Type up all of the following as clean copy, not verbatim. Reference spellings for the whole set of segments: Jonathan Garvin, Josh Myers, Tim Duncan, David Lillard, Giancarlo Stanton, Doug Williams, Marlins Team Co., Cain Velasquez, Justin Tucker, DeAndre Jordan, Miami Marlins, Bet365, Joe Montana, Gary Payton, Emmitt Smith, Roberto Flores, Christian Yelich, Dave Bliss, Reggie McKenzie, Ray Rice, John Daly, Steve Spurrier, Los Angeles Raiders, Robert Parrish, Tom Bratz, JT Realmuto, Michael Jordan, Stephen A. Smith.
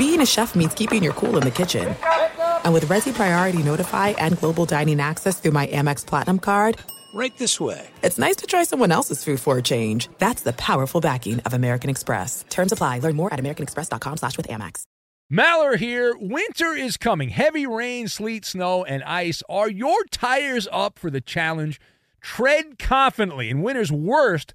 being a chef means keeping your cool in the kitchen. And with Resi Priority Notify and Global Dining Access through my Amex Platinum card... Right this way. It's nice to try someone else's food for a change. That's the powerful backing of American Express. Terms apply. Learn more at americanexpress.com/withAmex. Maller here. Winter is coming. Heavy rain, sleet, snow, and ice. Are your tires up for the challenge? Tread confidently in winter's worst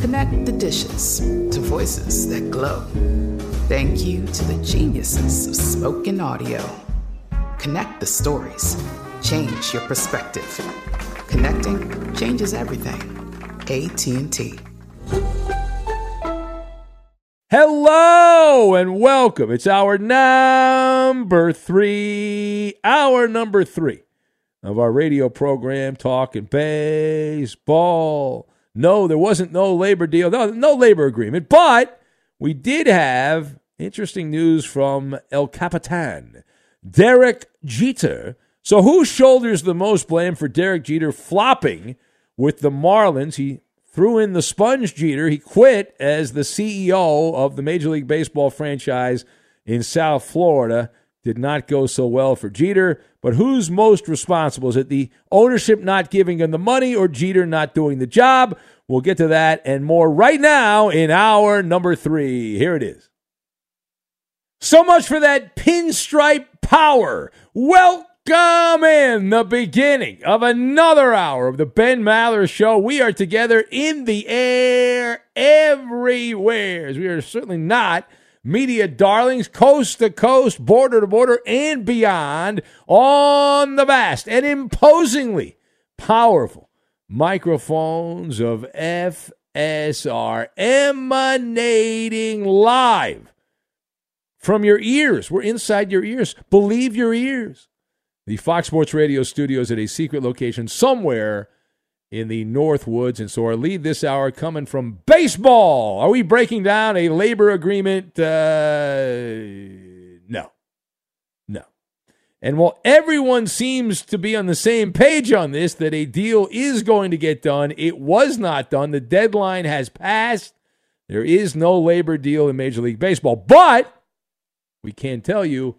Connect the dishes to voices that glow. Thank you to the geniuses of spoken audio. Connect the stories. Change your perspective. Connecting changes everything. AT&T. Hello and welcome. It's hour number three of our radio program, Talking Baseball. No, there wasn't no labor deal, no labor agreement, but we did have interesting news from El Capitan, Derek Jeter. So who shoulders the most blame for Derek Jeter flopping with the Marlins? He threw in the sponge Jeter. He quit as the CEO of the Major League Baseball franchise in South Florida. Did not go so well for Jeter, but who's most responsible? Is it the ownership not giving him the money or Jeter not doing the job? We'll get to that and more right now in hour number three. Here it is. So much for that pinstripe power. Welcome in the beginning of another hour of the Ben Maller Show. We are together in the air everywhere. We are certainly not media darlings, coast to coast, border to border, and beyond, on the vast and imposingly powerful microphones of FSR, emanating live from your ears. We're inside your ears. Believe your ears. The Fox Sports Radio studios at a secret location somewhere in the North Woods. And so our lead this hour coming from baseball. Are we breaking down a labor agreement? No. And while everyone seems to be on the same page on this, that a deal is going to get done, it was not done. The deadline has passed. There is no labor deal in Major League Baseball. But we can tell you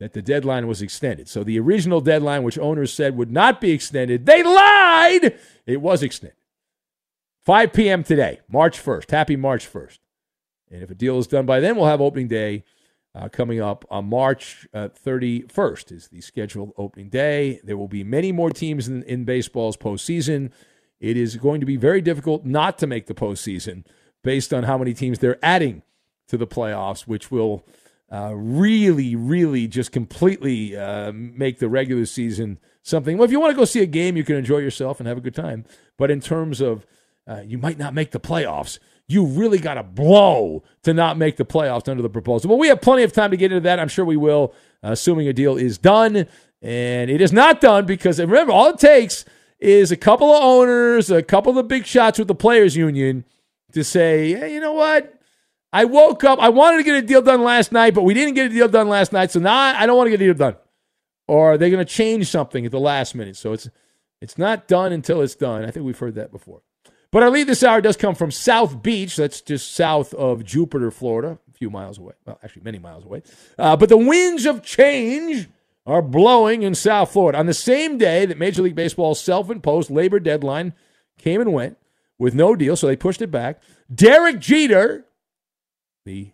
that the deadline was extended. So the original deadline, which owners said would not be extended, they lied! It was extended. 5 p.m. today, March 1st. Happy March 1st. And if a deal is done by then, we'll have opening day coming up on March 31st is the scheduled opening day. There will be many more teams in baseball's postseason. It is going to be very difficult not to make the postseason based on how many teams they're adding to the playoffs, which will really just completely make the regular season something. Well, if you want to go see a game, you can enjoy yourself and have a good time. But in terms of you might not make the playoffs, you really got to blow to not make the playoffs under the proposal. But we have plenty of time to get into that. I'm sure we will, assuming a deal is done. And it is not done because, remember, all it takes is a couple of owners, a couple of the big shots with the players union to say, hey, you know what? I woke up. I wanted to get a deal done last night, but we didn't get a deal done last night, so now I don't want to get a deal done. Or they're going to change something at the last minute. So it's not done until it's done. I think we've heard that before. But our lead this hour does come from South Beach. That's just south of Jupiter, Florida, a few miles away. Well, actually, many miles away. But the winds of change are blowing in South Florida. On the same day that Major League Baseball's self-imposed labor deadline came and went with no deal, so they pushed it back, Derek Jeter, the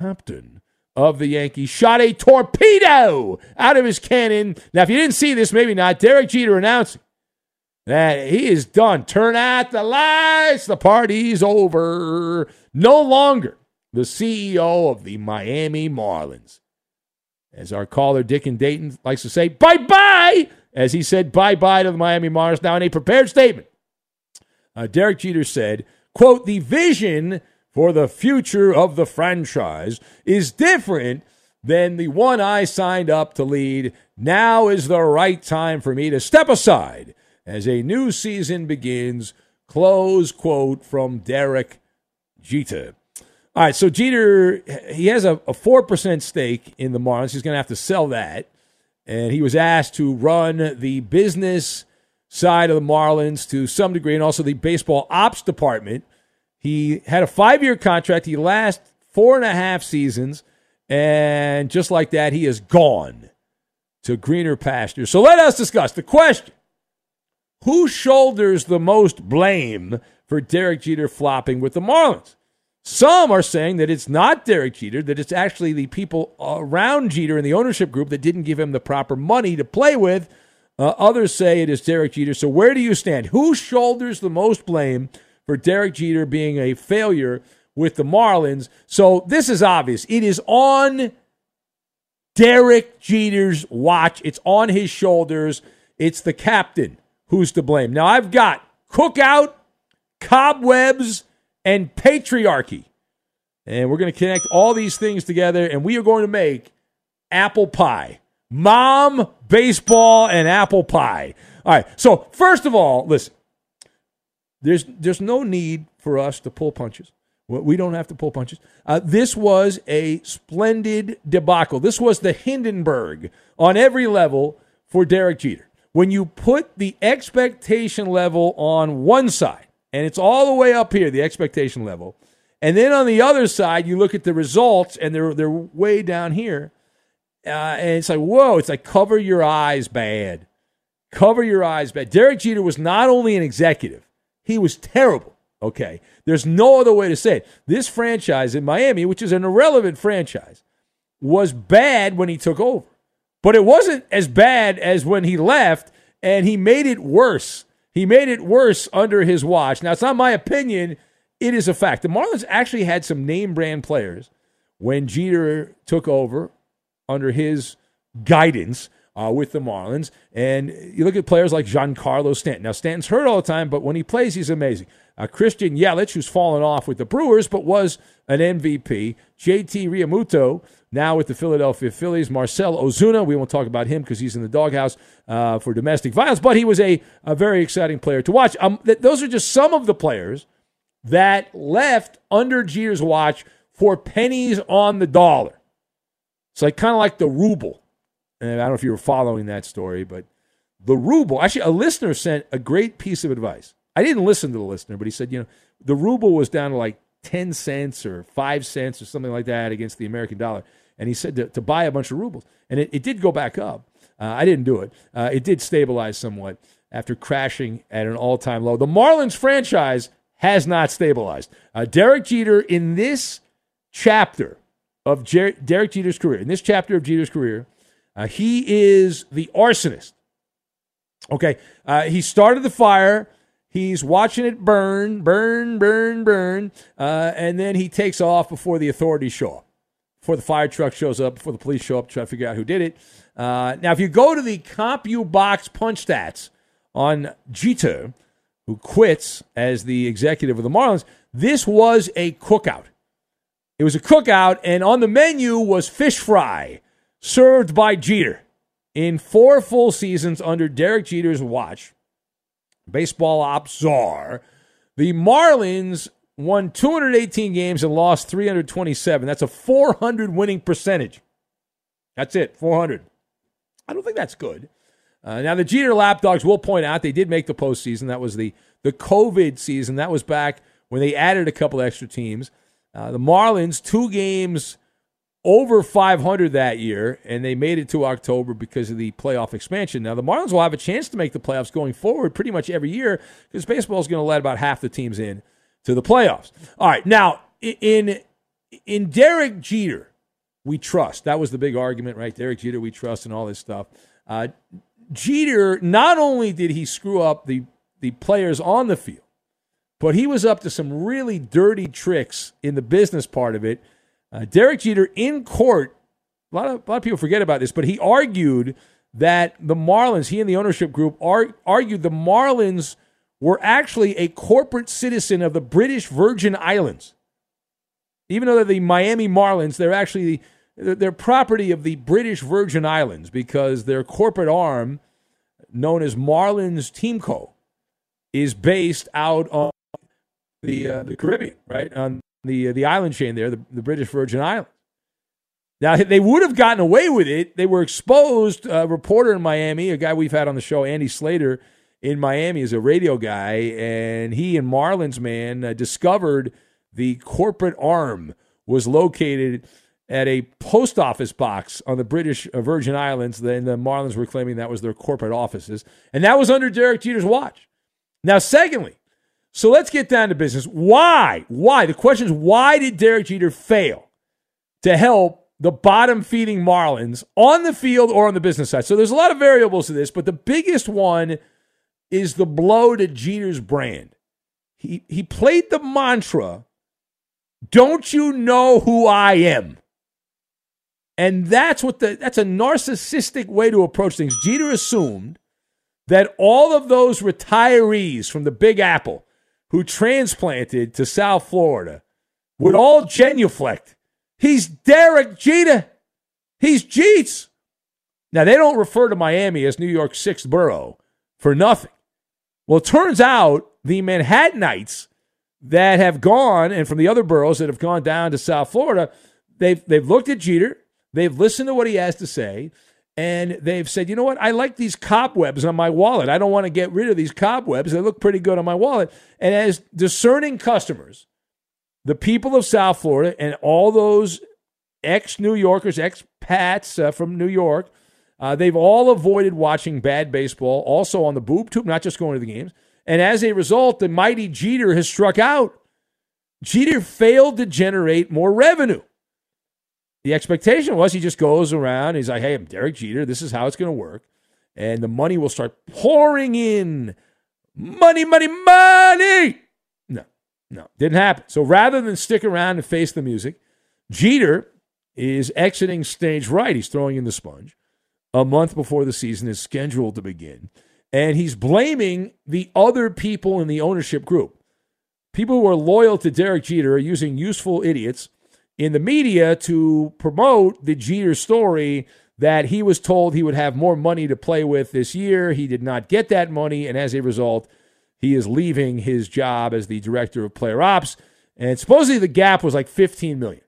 captain of the Yankees, shot a torpedo out of his cannon. Now, if you didn't see this, maybe not. Derek Jeter announced that he is done. Turn out the lights. The party's over. No longer the CEO of the Miami Marlins. As our caller, Dick and Dayton, likes to say, bye-bye, as he said bye-bye to the Miami Marlins. Now, in a prepared statement, Derek Jeter said, quote, the vision for the future of the franchise is different than the one I signed up to lead. Now is the right time for me to step aside as a new season begins, close quote from Derek Jeter. All right, so Jeter, he has a 4% stake in the Marlins. He's going to have to sell that. And he was asked to run the business side of the Marlins to some degree and also the baseball ops department. He had a 5-year contract. He last 4.5 seasons. And just like that, he is gone to greener pastures. So let us discuss the question. Who shoulders the most blame for Derek Jeter flopping with the Marlins? Some are saying that it's not Derek Jeter, that it's actually the people around Jeter and the ownership group that didn't give him the proper money to play with. Others say it is Derek Jeter. So where do you stand? Who shoulders the most blame for Derek Jeter being a failure with the Marlins? So this is obvious. It is on Derek Jeter's watch. It's on his shoulders. It's the captain who's to blame. Now, I've got Cookout, Cobwebs, and Patriarchy. And we're going to connect all these things together, and we are going to make apple pie. Mom, baseball, and apple pie. All right, so first of all, listen, there's no need for us to pull punches. We don't have to pull punches. This was a splendid debacle. This was the Hindenburg on every level for Derek Jeter. When you put the expectation level on one side, and it's all the way up here, the expectation level, and then on the other side, you look at the results, and they're way down here, and it's like, whoa, it's like cover your eyes bad. Cover your eyes bad. Derek Jeter was not only an executive, he was terrible, okay? There's no other way to say it. This franchise in Miami, which is an irrelevant franchise, was bad when he took over. But it wasn't as bad as when he left, and he made it worse. He made it worse under his watch. Now, it's not my opinion. It is a fact. The Marlins actually had some name-brand players when Jeter took over under his guidance with the Marlins. And you look at players like Giancarlo Stanton. Now, Stanton's hurt all the time, but when he plays, he's amazing. Christian Yelich, who's fallen off with the Brewers, but was an MVP. JT Realmuto, now with the Philadelphia Phillies. Marcel Ozuna, we won't talk about him because he's in the doghouse for domestic violence, but he was a very exciting player to watch. Those are just some of the players that left under Jeter's watch for pennies on the dollar. It's like kind of like the ruble. And I don't know if you were following that story, but the ruble, actually a listener sent a great piece of advice. I didn't listen to the listener, but he said, you know, the ruble was down to like 10 cents or 5 cents or something like that against the American dollar. And he said to buy a bunch of rubles. And it did go back up. I didn't do it. It did stabilize somewhat after crashing at an all-time low. The Marlins franchise has not stabilized. Derek Jeter, in this chapter of Derek Jeter's career, he is the arsonist. Okay, he started the fire. He's watching it burn, and then he takes off before the authorities show up, before the fire truck shows up, before the police show up to try to figure out who did it. Now, if you go to the CompuBox punch stats on Jeter, who quits as the executive of the Marlins, this was a cookout. It was a cookout, and on the menu was fish fry served by Jeter. In 4 full seasons under Derek Jeter's watch, baseball ops czar, the Marlins won 218 games and lost 327. That's a 400 winning percentage. That's it, 400. I don't think that's good. Now, the Jeter Lapdogs, will point out, they did make the postseason. That was the COVID season. That was back when they added a couple extra teams. The Marlins, 2 games over 500 that year, and they made it to October because of the playoff expansion. Now, the Marlins will have a chance to make the playoffs going forward pretty much every year because baseball is going to let about half the teams in to the playoffs. All right, now, in Derek Jeter, we trust. That was the big argument, right? Derek Jeter, we trust, and all this stuff. Jeter, not only did he screw up the players on the field, but he was up to some really dirty tricks in the business part of it. Derek Jeter in court, a lot of people forget about this, but he argued that the Marlins, he and the ownership group, argued the Marlins were actually a corporate citizen of the British Virgin Islands. Even though they're the Miami Marlins, they're actually they're property of the British Virgin Islands because their corporate arm, known as Marlins Team Co., is based out on the Caribbean, right? On the island chain there, the British Virgin Islands. Now, they would have gotten away with it. They were exposed. A reporter in Miami, a guy we've had on the show, Andy Slater in Miami, is a radio guy, and he and Marlins Man discovered the corporate arm was located at a post office box on the British Virgin Islands. Then the Marlins were claiming that was their corporate offices, and that was under Derek Jeter's watch. Now, secondly, so let's get down to business. Why? The question is, why did Derek Jeter fail to help the bottom-feeding Marlins on the field or on the business side? So there's a lot of variables to this, but the biggest one is the blow to Jeter's brand. He played the mantra, "Don't you know who I am?" And that's a narcissistic way to approach things. Jeter assumed that all of those retirees from the Big Apple who transplanted to South Florida would all genuflect. He's Derek Jeter. He's Jeets. Now, they don't refer to Miami as New York's 6th borough for nothing. Well, it turns out the Manhattanites that have gone, and from the other boroughs that have gone down to South Florida, they've looked at Jeter, they've listened to what he has to say, and they've said, you know what, I like these cobwebs on my wallet. I don't want to get rid of these cobwebs. They look pretty good on my wallet. And as discerning customers, the people of South Florida and all those ex-New Yorkers, ex-Pats from New York, they've all avoided watching bad baseball, also on the boob tube, not just going to the games. And as a result, the mighty Jeter has struck out. Jeter failed to generate more revenue. The expectation was he just goes around, he's like, hey, I'm Derek Jeter, this is how it's going to work, and the money will start pouring in. Money! No, didn't happen. So rather than stick around and face the music, Jeter is exiting stage right. He's throwing in the sponge a month before the season is scheduled to begin, and he's blaming the other people in the ownership group. People who are loyal to Derek Jeter are using useful idiots in the media to promote the Jeter story that he was told he would have more money to play with this year. He did not get that money, and as a result, he is leaving his job as the director of player ops. And supposedly the gap was like $15 million.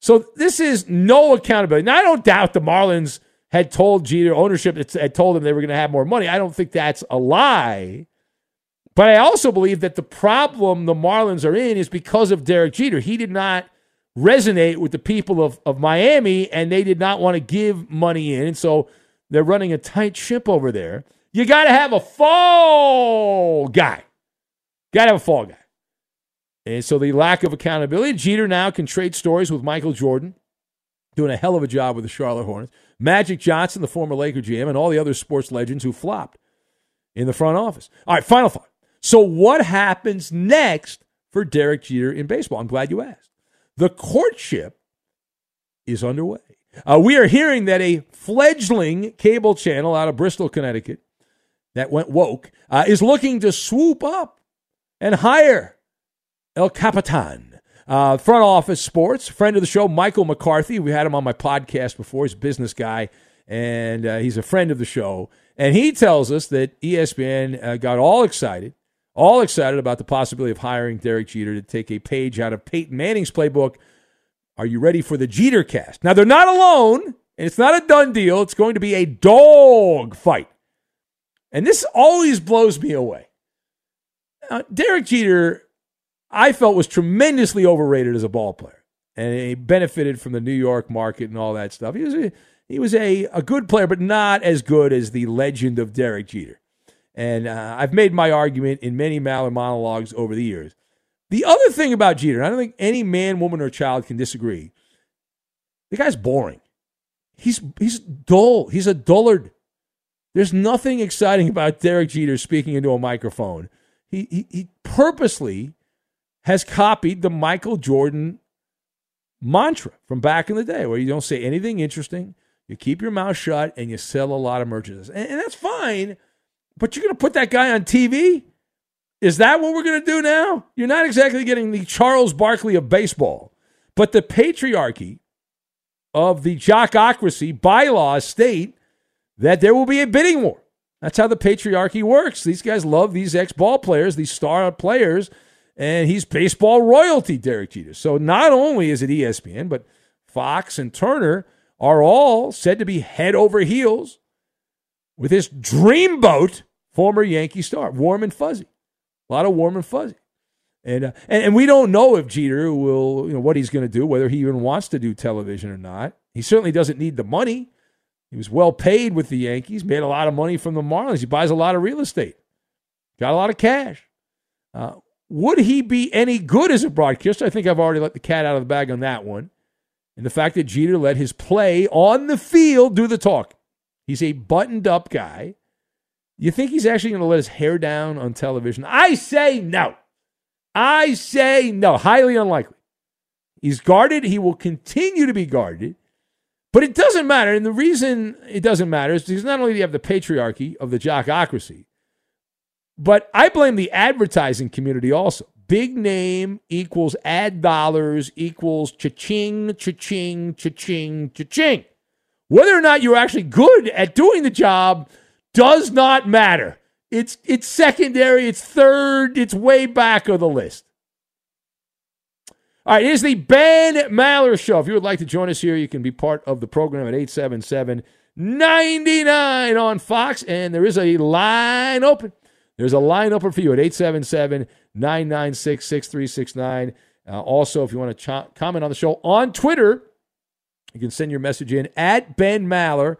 So this is no accountability. Now, I don't doubt the Marlins had told Jeter, ownership had told them they were going to have more money. I don't think that's a lie. But I also believe that the problem the Marlins are in is because of Derek Jeter. He did not resonate with the people of Miami, and they did not want to give money in, and so they're running a tight ship over there. You got to have a fall guy. Got to have a fall guy. And so the lack of accountability. Jeter now can trade stories with Michael Jordan, doing a hell of a job with the Charlotte Hornets. Magic Johnson, the former Laker GM, and all the other sports legends who flopped in the front office. All right, final thought. So what happens next for Derek Jeter in baseball? I'm glad you asked. The courtship is underway. We are hearing that a fledgling cable channel out of Bristol, Connecticut, that went woke, is looking to swoop up and hire El Capitan. Front office sports, friend of the show, Michael McCarthy. We had him on my podcast before. He's a business guy, and he's a friend of the show. And he tells us that ESPN got all excited about the possibility of hiring Derek Jeter to take a page out of Peyton Manning's playbook. Are you ready for the Jeter cast? Now, they're not alone, and it's not a done deal. It's going to be a dog fight. And this always blows me away. Derek Jeter, I felt, was tremendously overrated as a ball player, and he benefited from the New York market and all that stuff. He was a good player, but not as good as the legend of Derek Jeter. And I've made my argument in many Maller monologues over the years. The other thing about Jeter, and I don't think any man, woman, or child can disagree, the guy's boring. He's dull. He's a dullard. There's nothing exciting about Derek Jeter speaking into a microphone. He purposely has copied the Michael Jordan mantra from back in the day, where you don't say anything interesting, you keep your mouth shut, and you sell a lot of merchandise. And that's fine, but you're going to put that guy on TV? Is that what we're going to do now? You're not exactly getting the Charles Barkley of baseball, but the patriarchy of the jockocracy bylaws state that there will be a bidding war. That's how the patriarchy works. These guys love these ex-ball players, these star players, and he's baseball royalty, Derek Jeter. So not only is it ESPN, but Fox and Turner are all said to be head over heels with this dreamboat former Yankee star, warm and fuzzy. A lot of warm and fuzzy. And we don't know if Jeter will, what he's going to do, whether he even wants to do television or not. He certainly doesn't need the money. He was well paid with the Yankees, made a lot of money from the Marlins. He buys a lot of real estate, got a lot of cash. Would he be any good as a broadcaster? I think I've already let the cat out of the bag on that one. And the fact that Jeter let his play on the field do the talk. He's a buttoned-up guy. You think he's actually going to let his hair down on television? I say no. Highly unlikely. He's guarded. He will continue to be guarded. But it doesn't matter. And the reason it doesn't matter is because not only do you have the patriarchy of the jockocracy, but I blame the advertising community also. Big name equals ad dollars equals cha-ching, cha-ching, cha-ching, cha-ching. Whether or not you're actually good at doing the job does not matter. It's secondary, it's third, it's way back of the list. All right, here's the Ben Maller Show. If you would like to join us here, you can be part of the program at 877-99 on Fox, and there is a line open. There's a line open for you at 877-996-6369. Also, if you want to comment on the show on Twitter, you can send your message in at Ben Maller.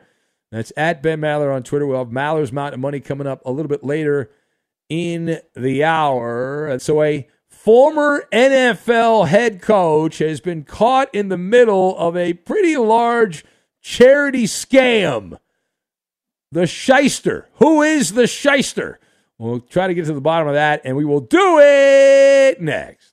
That's at Ben Maller on Twitter. We'll have Maller's Mountain of Money coming up a little bit later in the hour. And so a former NFL head coach has been caught in the middle of a pretty large charity scam. The shyster. Who is the shyster? We'll try to get to the bottom of that, and we will do it next.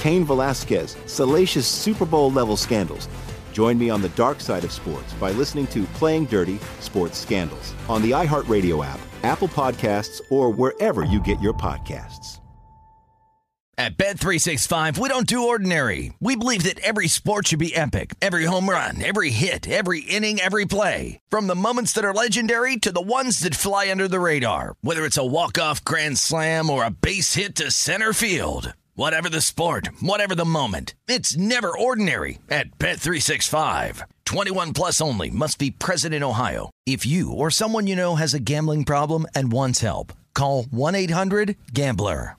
Cain Velasquez, salacious Super Bowl-level scandals. Join me on the dark side of sports by listening to Playing Dirty Sports Scandals on the iHeartRadio app, Apple Podcasts, or wherever you get your podcasts. At Bet365, we don't do ordinary. We believe that every sport should be epic. Every home run, every hit, every inning, every play. From the moments that are legendary to the ones that fly under the radar. Whether it's a walk-off grand slam or a base hit to center field. Whatever the sport, whatever the moment, it's never ordinary at Bet365. 21 plus only. Must be present in Ohio. If you or someone you know has a gambling problem and wants help, call 1-800-GAMBLER.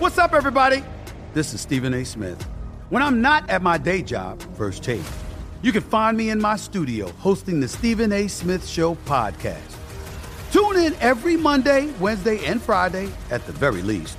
What's up, everybody? This is Stephen A. Smith. When I'm not at my day job, First Take, you can find me in my studio hosting the Stephen A. Smith Show podcast. Tune in every Monday, Wednesday, and Friday at the very least,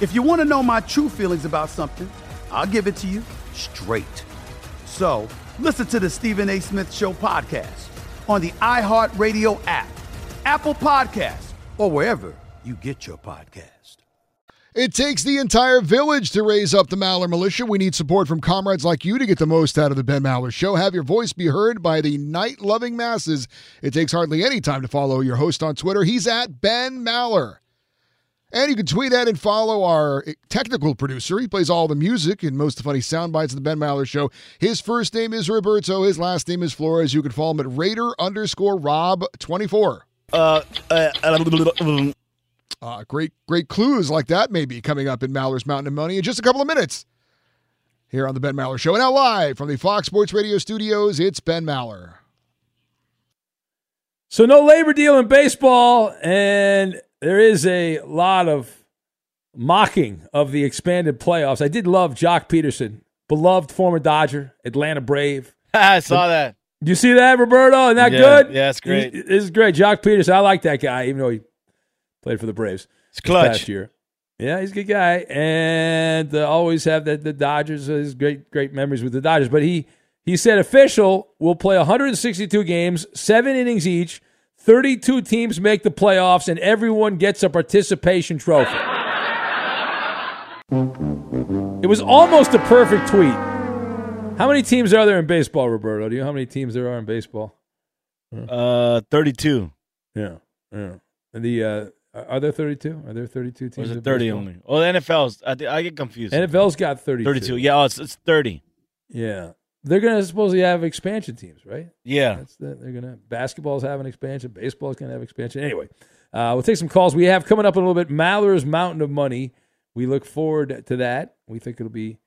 If you want to know my true feelings about something, I'll give it to you straight. So, listen to the Stephen A. Smith Show podcast on the iHeartRadio app, Apple Podcasts, or wherever you get your podcast. It takes the entire village to raise up the Maller militia. We need support from comrades like you to get the most out of the Ben Maller Show. Have your voice be heard by the night-loving masses. It takes hardly any time to follow your host on Twitter. He's at Ben Maller. And you can tweet at and follow our technical producer. He plays all the music and most of the funny sound bites of the Ben Maller Show. His first name is Roberto. His last name is Flores. You can follow him at Raider_Rob24. Great clues like that may be coming up in Maller's Mountain of Money in just a couple of minutes here on the Ben Maller Show. And now live from the Fox Sports Radio studios, it's Ben Maller. So no labor deal in baseball, and there is a lot of mocking of the expanded playoffs. I did love Jock Peterson, beloved former Dodger, Atlanta Brave. I saw that. Did you see that, Roberto? Isn't that good? Yeah, it's great. This is great. Jock Peterson, I like that guy, even though he played for the Braves. It's clutch. Last year. Yeah, he's a good guy. And always have the Dodgers, his great memories with the Dodgers. But he said official will play 162 games, 7 innings each, 32 teams make the playoffs, and everyone gets a participation trophy. It was almost a perfect tweet. How many teams are there in baseball, Roberto? Do you know how many teams there are in baseball? 32. Yeah. And are there 32? Are there 32 teams? Or is it 30 only? Oh, the NFL's. I get confused. NFL's got 32. 32. Yeah, it's 30. Yeah. They're going to supposedly have expansion teams, right? Yeah. They're going to. Basketball's having expansion. Baseball's going to have expansion. Anyway, we'll take some calls. We have coming up in a little bit, Maller's Mountain of Money. We look forward to that. We think it'll be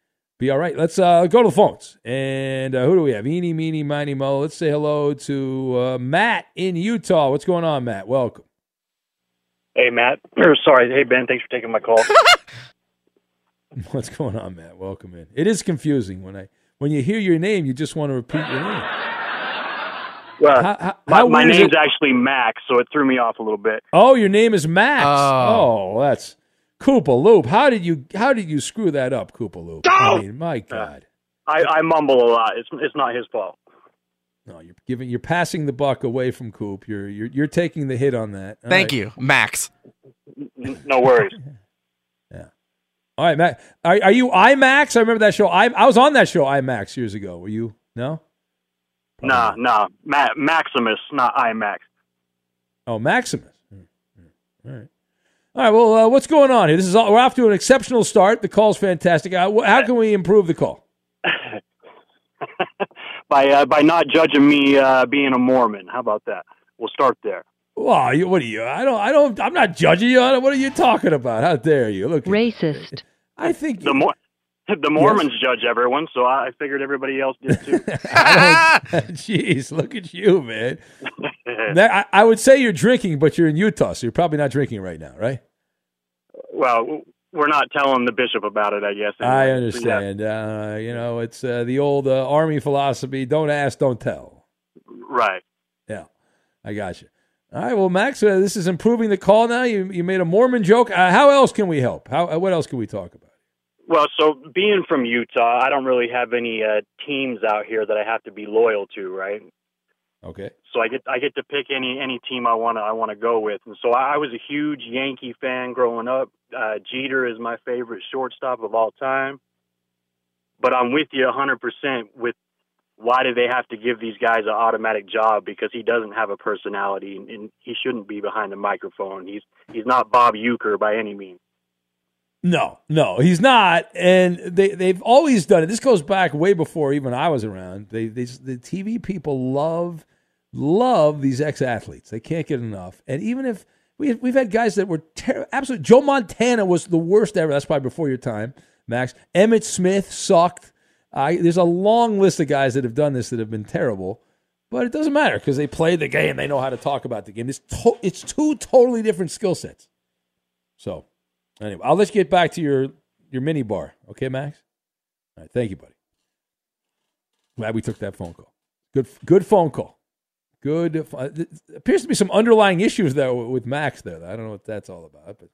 all right. Let's go to the phones. And who do we have? Eeny, meeny, miny, mo. Let's say hello to Matt in Utah. What's going on, Matt? Welcome. Hey, Matt. Sorry. Hey, Ben. Thanks for taking my call. What's going on, Matt? Welcome in. It is confusing when I when you hear your name, you just want to repeat your name. Well, my name's actually Max, so it threw me off a little bit. Oh, your name is Max. Oh, that's Koopaloop. How did you screw that up, Koopaloop? Oh! I mean, my God. I mumble a lot. It's not his fault. No, you're passing the buck away from Coop. You're taking the hit on that. Thank you, Max. No worries. Yeah. All right, Max. Are you IMAX? I remember that show. I was on that show IMAX years ago. Were you? No. No. Maximus, not IMAX. Oh, Maximus. All right. Well, what's going on here? We're off to an exceptional start. The call's fantastic. How can we improve the call? By not judging me being a Mormon. How about that? We'll start there. Well, what are you? I'm not judging you. What are you talking about? How dare you? Look, racist. I think the Mormons judge everyone, so I figured everybody else did too. Jeez, look at you, man. Now, I would say you're drinking, but you're in Utah, so you're probably not drinking right now, right? Well, we're not telling the bishop about it, I guess. Anyway. I understand. Yeah. It's the old Army philosophy, don't ask, don't tell. Right. Yeah, I got you. All right, well, Max, this is improving the call now. You made a Mormon joke. How else can we help? What else can we talk about? Well, so being from Utah, I don't really have any teams out here that I have to be loyal to, right? Okay. So I get to pick any team I want to go with, and so I was a huge Yankee fan growing up. Jeter is my favorite shortstop of all time, but I'm with you 100% with why do they have to give these guys an automatic job because he doesn't have a personality and he shouldn't be behind a microphone. He's not Bob Uecker by any means. No, he's not, and they've always done it. This goes back way before even I was around. The TV people love these ex-athletes. They can't get enough. And even if we've had guys that were absolutely. Joe Montana was the worst ever. That's probably before your time, Max. Emmitt Smith sucked. There's a long list of guys that have done this that have been terrible, but it doesn't matter because they play the game. They know how to talk about the game. It's two totally different skill sets. So. Anyway, I'll let you get back to your mini bar. Okay, Max? All right, thank you, buddy. Glad we took that phone call. Good phone call. Good. There appears to be some underlying issues there with Max there. I don't know what that's all about. But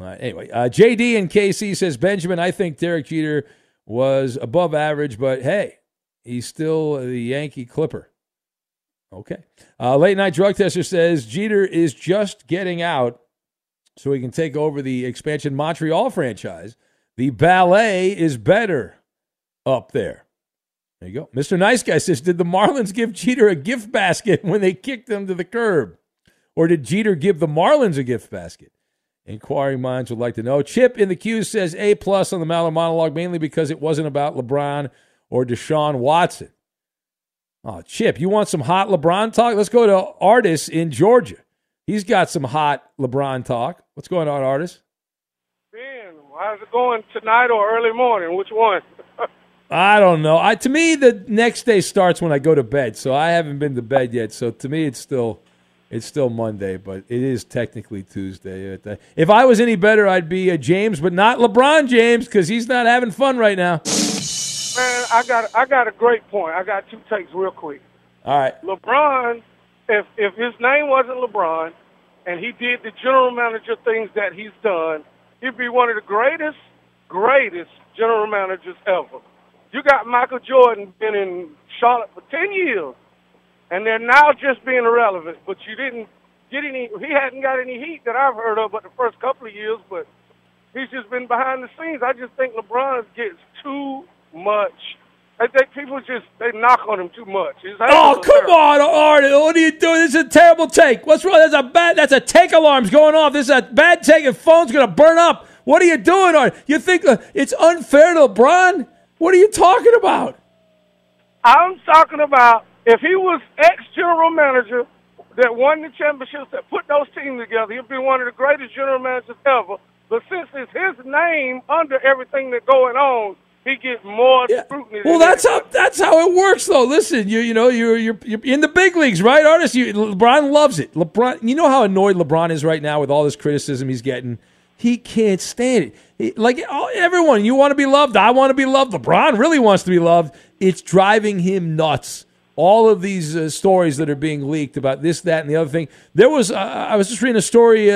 all right, anyway, JD and KC says, Benjamin, I think Derek Jeter was above average, but hey, he's still the Yankee Clipper. Okay. Late Night Drug Tester says, Jeter is just getting out so he can take over the expansion Montreal franchise. The ballet is better up there. There you go. Mr. Nice Guy says, did the Marlins give Jeter a gift basket when they kicked him to the curb? Or did Jeter give the Marlins a gift basket? Inquiring minds would like to know. Chip in the queue says A+ on the Maller monologue, mainly because it wasn't about LeBron or Deshaun Watson. Oh, Chip, you want some hot LeBron talk? Let's go to Artis in Georgia. He's got some hot LeBron talk. What's going on, Artis? Ben, how's it going tonight or early morning? Which one? I don't know. To me, the next day starts when I go to bed, so I haven't been to bed yet. So to me, it's still Monday, but it is technically Tuesday. If I was any better, I'd be a James, but not LeBron James because he's not having fun right now. Man, I got a great point. I got two takes real quick. All right, LeBron. If his name wasn't LeBron and he did the general manager things that he's done, he'd be one of the greatest general managers ever. You got Michael Jordan been in Charlotte for 10 years, and they're now just being irrelevant. But you didn't get any – he hadn't got any heat that I've heard of but the first couple of years, but he's just been behind the scenes. I just think LeBron gets too much – I think people they knock on him too much. Oh, come on, Artie. What are you doing? This is a terrible take. What's wrong? That's a take alarm's going off. This is a bad take. Your phone's going to burn up. What are you doing, Artie? You think it's unfair to LeBron? What are you talking about? I'm talking about if he was ex-general manager that won the championships, that put those teams together, he'd be one of the greatest general managers ever. But since it's his name under everything that's going on, he gets more scrutiny. Well, that's how it works, though. Listen, you're in the big leagues, right, Artis? LeBron loves it. LeBron, you know how annoyed LeBron is right now with all this criticism he's getting. He can't stand it. Everyone, you want to be loved. I want to be loved. LeBron really wants to be loved. It's driving him nuts. All of these stories that are being leaked about this, that, and the other thing. There was I was just reading a story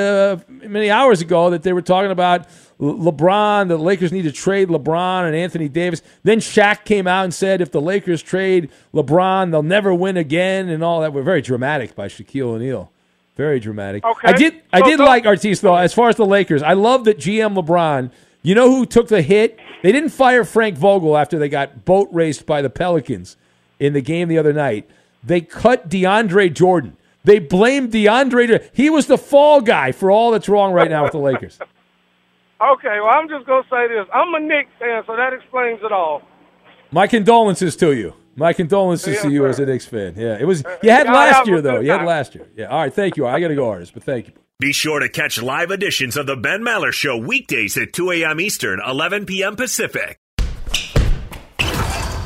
many hours ago that they were talking about LeBron. The Lakers need to trade LeBron and Anthony Davis. Then Shaq came out and said, if the Lakers trade LeBron, they'll never win again and all that. We're very dramatic by Shaquille O'Neal. Very dramatic. Okay. I did like Artis, though, as far as the Lakers. I love that GM LeBron, you know who took the hit? They didn't fire Frank Vogel after they got boat raced by the Pelicans. In the game the other night, they cut DeAndre Jordan. They blamed DeAndre. He was the fall guy for all that's wrong right now with the Lakers. Okay, well, I'm just going to say this. I'm a Knicks fan, so that explains it all. My condolences to you. My condolences to you, sir, as a Knicks fan. Yeah, it was. You had last year, though. You had last year. Yeah, all right, thank you. I got to go, Artis, but thank you. Be sure to catch live editions of the Ben Maller Show weekdays at 2 a.m. Eastern, 11 p.m. Pacific.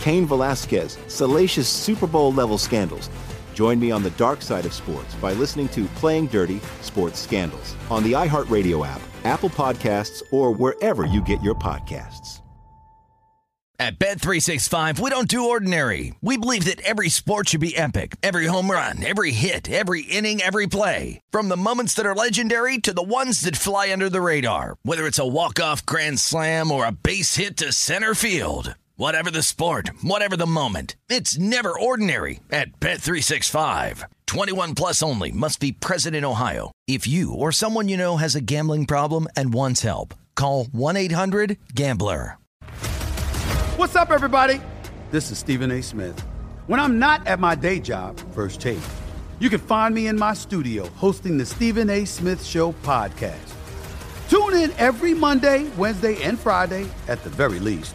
Cain Velasquez, salacious Super Bowl-level scandals. Join me on the dark side of sports by listening to Playing Dirty Sports Scandals on the iHeartRadio app, Apple Podcasts, or wherever you get your podcasts. At Bet365, we don't do ordinary. We believe that every sport should be epic. Every home run, every hit, every inning, every play. From the moments that are legendary to the ones that fly under the radar. Whether it's a walk-off grand slam or a base hit to center field. Whatever the sport, whatever the moment, it's never ordinary at Bet365. 21 plus only. Must be present in Ohio. If you or someone you know has a gambling problem and wants help, call 1-800-GAMBLER. What's up, everybody? This is Stephen A. Smith. When I'm not at my day job, First Take, you can find me in my studio hosting the Stephen A. Smith Show podcast. Tune in every Monday, Wednesday, and Friday at the very least,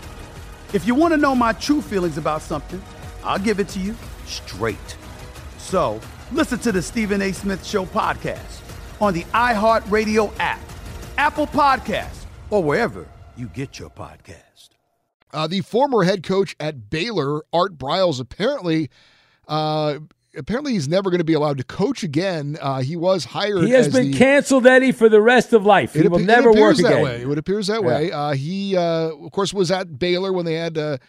If you want to know my true feelings about something, I'll give it to you straight. So listen to the Stephen A. Smith Show podcast on the iHeartRadio app, Apple Podcasts, or wherever you get your podcast. The former head coach at Baylor, Art Briles, apparently he's never going to be allowed to coach again. He was hired. He has been canceled, Eddie, for the rest of life. He will never work again. It appears that way. He, of course, was at Baylor when they had a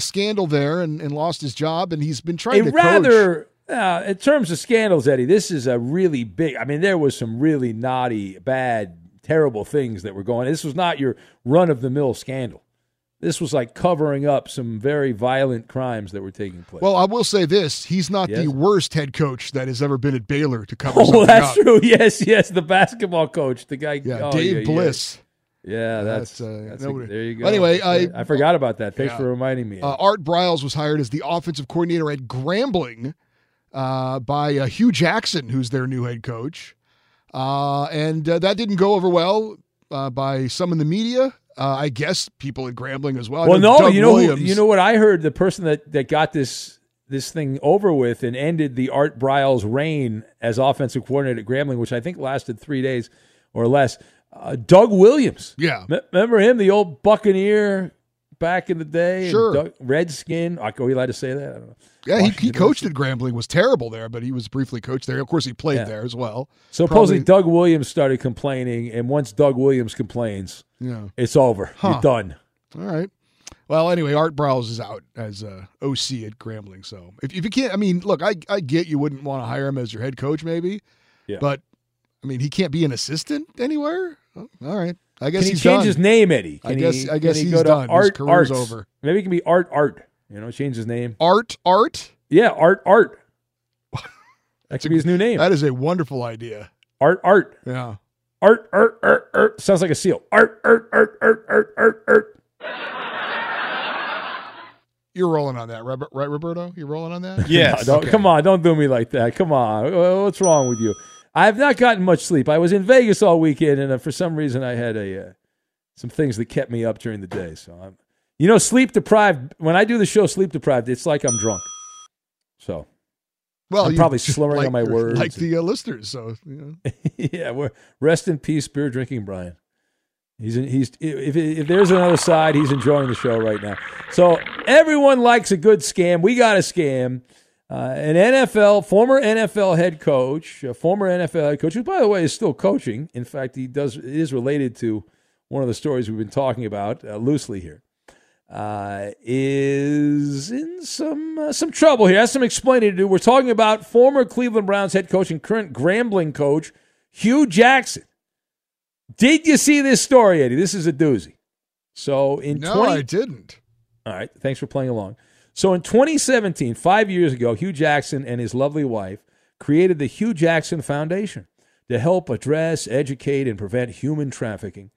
scandal there and lost his job, and he's been trying to coach. In terms of scandals, Eddie, this is a really big. I mean, there was some really naughty, bad, terrible things that were going on. This was not your run-of-the-mill scandal. This was like covering up some very violent crimes that were taking place. Well, I will say this. He's not the worst head coach that has ever been at Baylor to cover something up. Oh, that's true. Yes, the basketball coach, the guy. Yeah, Dave Bliss. Yeah, that's there you go. Anyway, I forgot about that. Thanks for reminding me. Art Briles was hired as the offensive coordinator at Grambling by Hue Jackson, who's their new head coach. And that didn't go over well by some in the media. I guess people at Grambling as well. Well, you know what I heard? The person that got this thing over with and ended the Art Briles reign as offensive coordinator at Grambling, which I think lasted 3 days or less, Doug Williams. Yeah. Remember him, the old Buccaneer back in the day? Sure. Redskin. Are we allowed to say that? I don't know. Yeah, he coached at Grambling, was terrible there, but he was briefly coached there. Of course, he played there as well. So supposedly Doug Williams started complaining, and once Doug Williams complains, it's over. You're done. All right. Well, anyway, Art Briles is out as OC at Grambling. So if you can't, I mean, look, I get you wouldn't want to hire him as your head coach maybe, but, I mean, he can't be an assistant anywhere? All right. I guess he's done. Can he change his name, Eddie? I guess he's done. His career's over. Maybe it can be Art. You know, change his name. Art? Yeah, Art. That could be his new name. That is a wonderful idea. Art. Yeah. Art. Sounds like a seal. Art. You're rolling on that, right, Roberto? You're rolling on that? Yes. Okay. Come on, don't do me like that. Come on. What's wrong with you? I have not gotten much sleep. I was in Vegas all weekend, and for some reason I had some things that kept me up during the day, so I'm... You know, sleep-deprived, when I do the show sleep-deprived, it's like I'm drunk. So, well, I'm probably slurring on my words. Like the listeners, so. You know. Rest in peace, beer drinking Brian. If there's another side, he's enjoying the show right now. So, everyone likes a good scam. We got a scam. Former NFL head coach, who, by the way, is still coaching. In fact, it is related to one of the stories we've been talking about loosely here. Is in some trouble here. Has some explaining to do. We're talking about former Cleveland Browns head coach and current Grambling coach, Hue Jackson. Did you see this story, Eddie? This is a doozy. No, I didn't. All right, thanks for playing along. So in 2017, 5 years ago, Hue Jackson and his lovely wife created the Hue Jackson Foundation to help address, educate, and prevent human trafficking.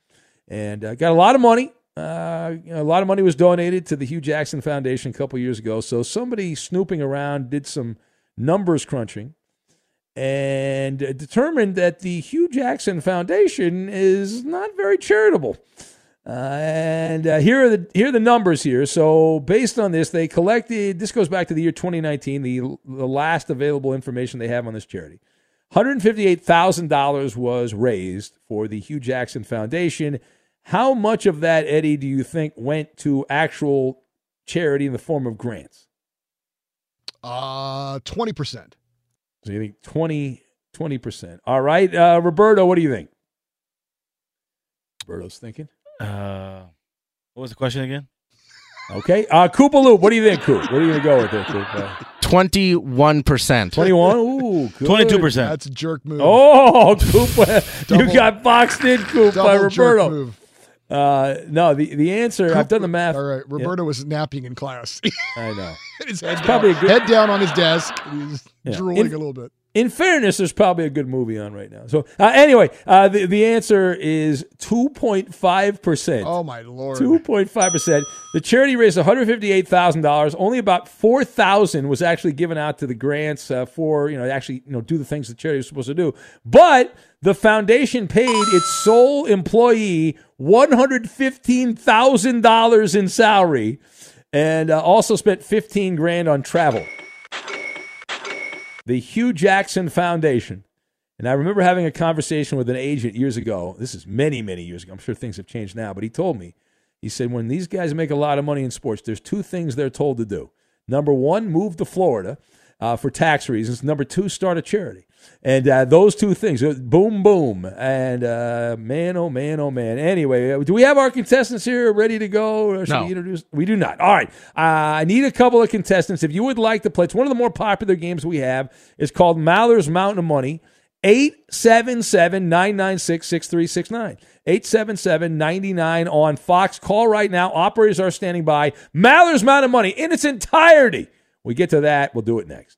And got a lot of money. A lot of money was donated to the Hue Jackson Foundation a couple years ago. So somebody snooping around did some numbers crunching and determined that the Hue Jackson Foundation is not very charitable. Here are the numbers here. So based on this, they collected, this goes back to the year 2019, the last available information they have on this charity. $158,000 was raised for the Hue Jackson Foundation. How much of that, Eddie, do you think went to actual charity in the form of grants? 20%. So you think 20%. All right. Roberto, what do you think? Roberto's thinking. What was the question again? Okay. Koopaloop, what do you think, Koop? What are you going to go with there, Koop? 21%. 21? Ooh, good. 22%. That's a jerk move. Oh, Koop. You got boxed in, Koop, by Roberto. Jerk move. No, the answer, I've done the math. All right, Roberto was napping in class. I know. His head down. Head down on his desk. He's drooling a little bit. In fairness, there's probably a good movie on right now. So anyway, the answer is 2.5%. Oh, my Lord. 2.5%. The charity raised $158,000. Only about $4,000 was actually given out to the grants for do the things the charity was supposed to do. But the foundation paid its sole employee $115,000 in salary and also spent $15,000 on travel. the Hue Jackson Foundation. And I remember having a conversation with an agent years ago. This is many, many years ago. I'm sure things have changed now. But he told me, he said, when these guys make a lot of money in sports, there's two things they're told to do. Number one, move to Florida for tax reasons. Number two, start a charity. And those two things, boom, boom. And man, oh, man, oh, man. Anyway, do we have our contestants here ready to go? Or should we introduce? We do not. All right. I need a couple of contestants. If you would like to play, it's one of the more popular games we have. It's called Maller's Mountain of Money. 877-996-6369. 877-99 on Fox. Call right now. Operators are standing by. Maller's Mountain of Money in its entirety. We get to that. We'll do it next.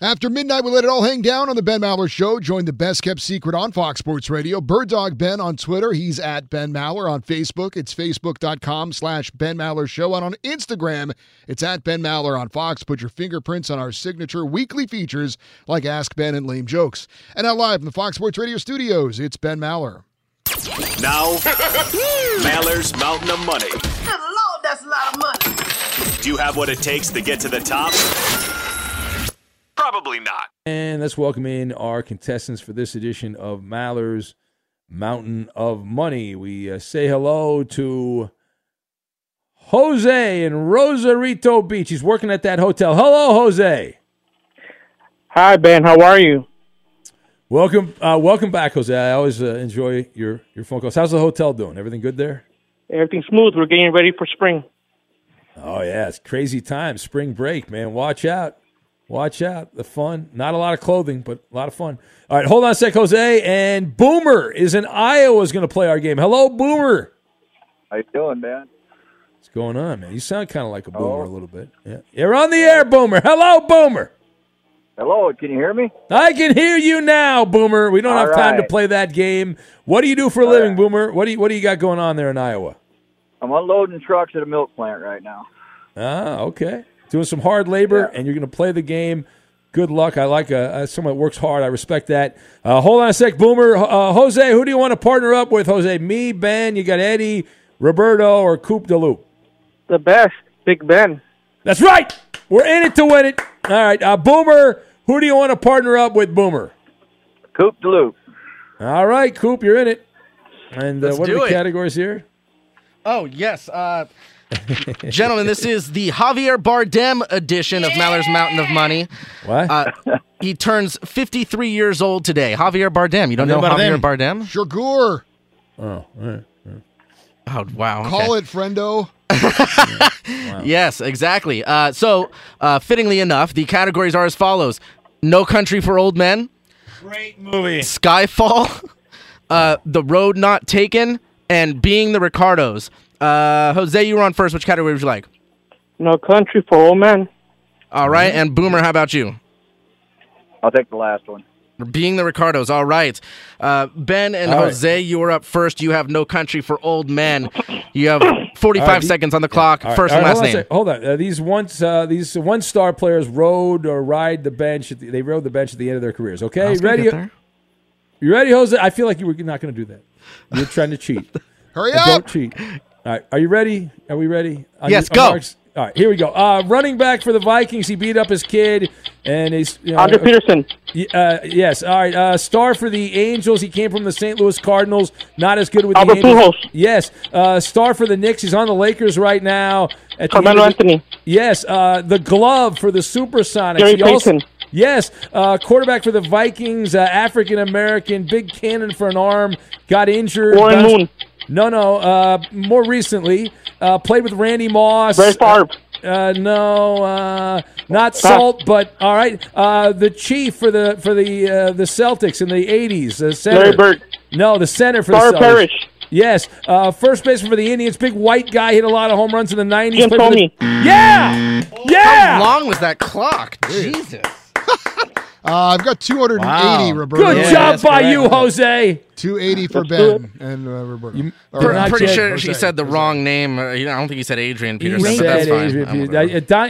After midnight, we let it all hang down on the Ben Maller Show. Join the best-kept secret on Fox Sports Radio. Bird Dog Ben on Twitter. He's at Ben Maller. On Facebook, it's facebook.com/Ben Maller Show. And on Instagram, it's at Ben Maller. On Fox, put your fingerprints on our signature weekly features like Ask Ben and Lame Jokes. And now live from the Fox Sports Radio studios, it's Ben Maller. Now, Maller's Mountain of Money. Good Lord, that's a lot of money. Do you have what it takes to get to the top? Probably not. And let's welcome in our contestants for this edition of Maller's Mountain of Money. We say hello to Jose in Rosarito Beach. He's working at that hotel. Hello, Jose. Hi, Ben. How are you? Welcome, welcome back, Jose. I always enjoy your phone calls. How's the hotel doing? Everything good there? Everything's smooth. We're getting ready for spring. Oh, yeah. It's crazy time. Spring break, man. Watch out. Watch out. The fun. Not a lot of clothing, but a lot of fun. All right, hold on a sec, Jose. And Boomer is in Iowa, is going to play our game. Hello, Boomer. How you doing, man? What's going on, man? You sound kind of like a boomer a little bit. Yeah. You're on the air, Boomer. Hello, Boomer. Hello, can you hear me? I can hear you now, Boomer. We don't have time to play that game. What do you do for a living, Boomer? What do you got going on there in Iowa? I'm unloading trucks at a milk plant right now. Ah, okay. Doing some hard labor, and you're going to play the game. Good luck. I like someone that works hard. I respect that. Hold on a sec, Boomer. Jose, who do you want to partner up with, Jose? Me, Ben, you got Eddie, Roberto, or Coop DeLoop? The best, Big Ben. That's right. We're in it to win it. All right, Boomer, who do you want to partner up with, Boomer? Coop DeLoop. All right, Coop, you're in it. And what are the categories here? Oh, yes. Gentlemen, this is the Javier Bardem edition of Maller's Mountain of Money. What? He turns 53 years old today. Javier Bardem. You don't know Javier Bardem? Shagur. Oh, all right. Oh, wow. Okay. Call it, friendo. Wow. Yes, exactly. So, fittingly enough, the categories are as follows. No Country for Old Men. Great movie. Skyfall. The Road Not Taken. And Being the Ricardos. Jose, you were on first. Which category would you like? No Country for Old Men. All right, and Boomer, how about you? I'll take the last one. Being the Ricardos. All right. Ben and Jose, you were up first. You have No Country for Old Men. You have 45 seconds on the clock. Right. First and last name. Hold on. These one-star players ride the bench. They rode the bench at the end of their careers. Okay, ready? You ready, Jose? I feel like you were not going to do that. You're trying to cheat. Hurry up! Don't cheat. All right, are you ready? Are we ready? Yes, go. All right, here we go. Running back for the Vikings, he beat up his kid, and he's Art Peterson. Yes. All right. Star for the Angels, he came from the St. Louis Cardinals. Not as good with the Angels. Yes. Star for the Knicks, he's on the Lakers right now. Carmelo Anthony. Yes. The glove for the Supersonics. Gary Payton. Yes, quarterback for the Vikings, African-American, big cannon for an arm, got injured. Warren Moon. No, more recently, played with Randy Moss. Brett Favre. Not Salt, but all right. The chief for the Celtics in the 80s. Larry Bird. No, the center for the Celtics. Parrish. Yes, first baseman for the Indians, big white guy, hit a lot of home runs in the 90s. How long was that clock? Dude. Jesus. I've got 280, Roberto. Good job by you, Jose. 280 for Ben and Roberto. I'm pretty sure Jose. She said the wrong name. I don't think he said Adrian Peterson, but that's fine.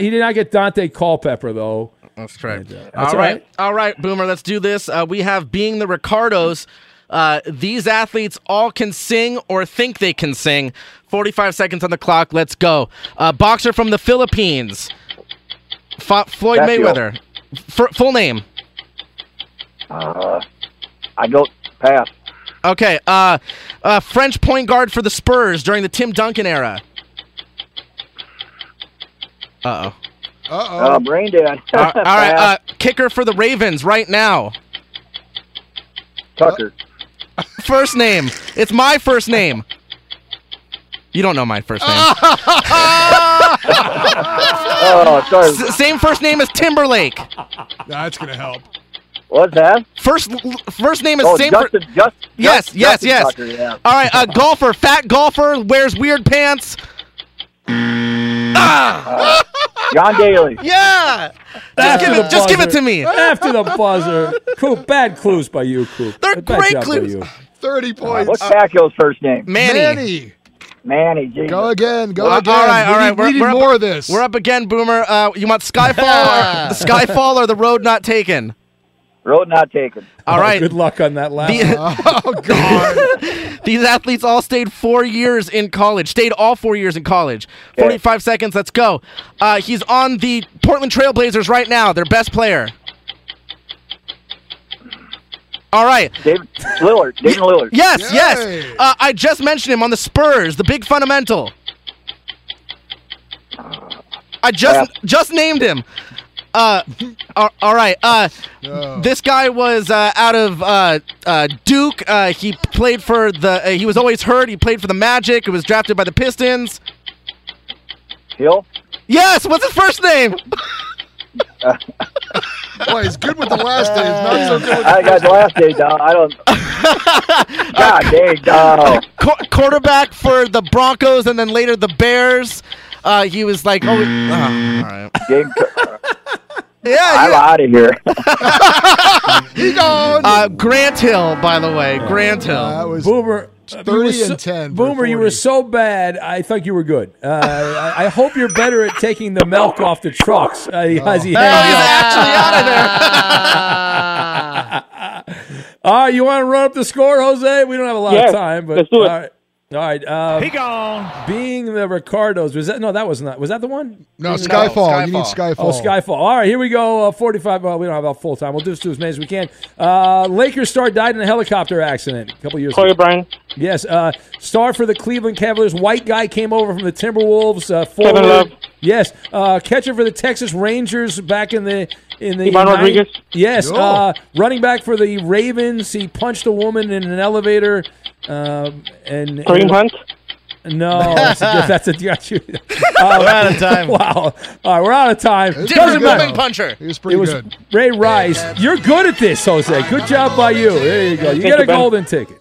He did not get Dante Culpepper, though. That's correct. All right, Boomer, let's do this. We have Being the Ricardos. These athletes all can sing or think they can sing. 45 seconds on the clock. Let's go. Boxer from the Philippines. Floyd Mayweather. Full name. I go pass. Okay. French point guard for the Spurs during the Tim Duncan era. Brain dead. All right. Kicker for the Ravens right now. Tucker. First name. It's my first name. You don't know my first name. Oh, sorry. Same first name as Timberlake. That's gonna help. What's that? First name is same. Yes. Tucker, yeah. All right. Golfer. Fat golfer wears weird pants. John Daly. Yeah. Just give it to me. After the buzzer. Coop, bad clues by you, Coop. They're great clues. 30 points. What's Pacquiao's first name? Manny. Jesus. Go again. All right. We need more of this. We're up again, Boomer. You want Skyfall or The Road Not Taken? Road Not Taken. All right. Good luck on that last one. Oh, God. These athletes all stayed 4 years in college. 45 seconds. Let's go. He's on the Portland Trailblazers right now. Their best player. All right. David Lillard. Yes. I just mentioned him on the Spurs. The big fundamental. I just named him. All right. This guy was out of Duke. He played for the. He was always hurt. He played for the Magic. He was drafted by the Pistons. Hill. Yes. What's his first name? Boy, he's good with the last name. Not so good with the last name down. I don't. God dang, dog. Quarterback for the Broncos and then later the Bears. He was like, all right. I'm out of here. He gone. Grant Hill, by the way. Grant Hill. Boomer, 30 and 10. Boomer, you were so bad, I thought you were good. I hope you're better at taking the milk off the trucks. As he out of there. All right, you want to run up the score, Jose? We don't have a lot of time. But, let's do it. All right. He gone. Being the Ricardos. Was that the one? No, Skyfall. Skyfall. You need Skyfall. Oh, Skyfall. All right, here we go. 45. Well, we don't have a full time. We'll do as many as we can. Lakers star died in a helicopter accident a couple years ago. Kobe Bryant. Yes. Star for the Cleveland Cavaliers. White guy came over from the Timberwolves. Kevin Love. Yes. Catcher for the Texas Rangers back in the Ivan Rodriguez. Yes. Running back for the Ravens. He punched a woman in an elevator. Kareem Hunt? No, that's a got you. We're out of time. Wow, all right, we're out of time. Doesn't matter. Puncher. It was good. Ray Rice. You're good at this, Jose. Good job by you. There you go. You get a golden ticket.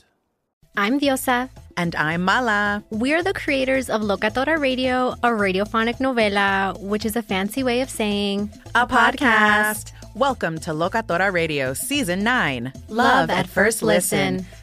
I'm Diosa. And I'm Mala. We're the creators of Locatora Radio, a radiophonic novela, which is a fancy way of saying a podcast. Welcome to Locatora Radio Season 9. Love at First Listen.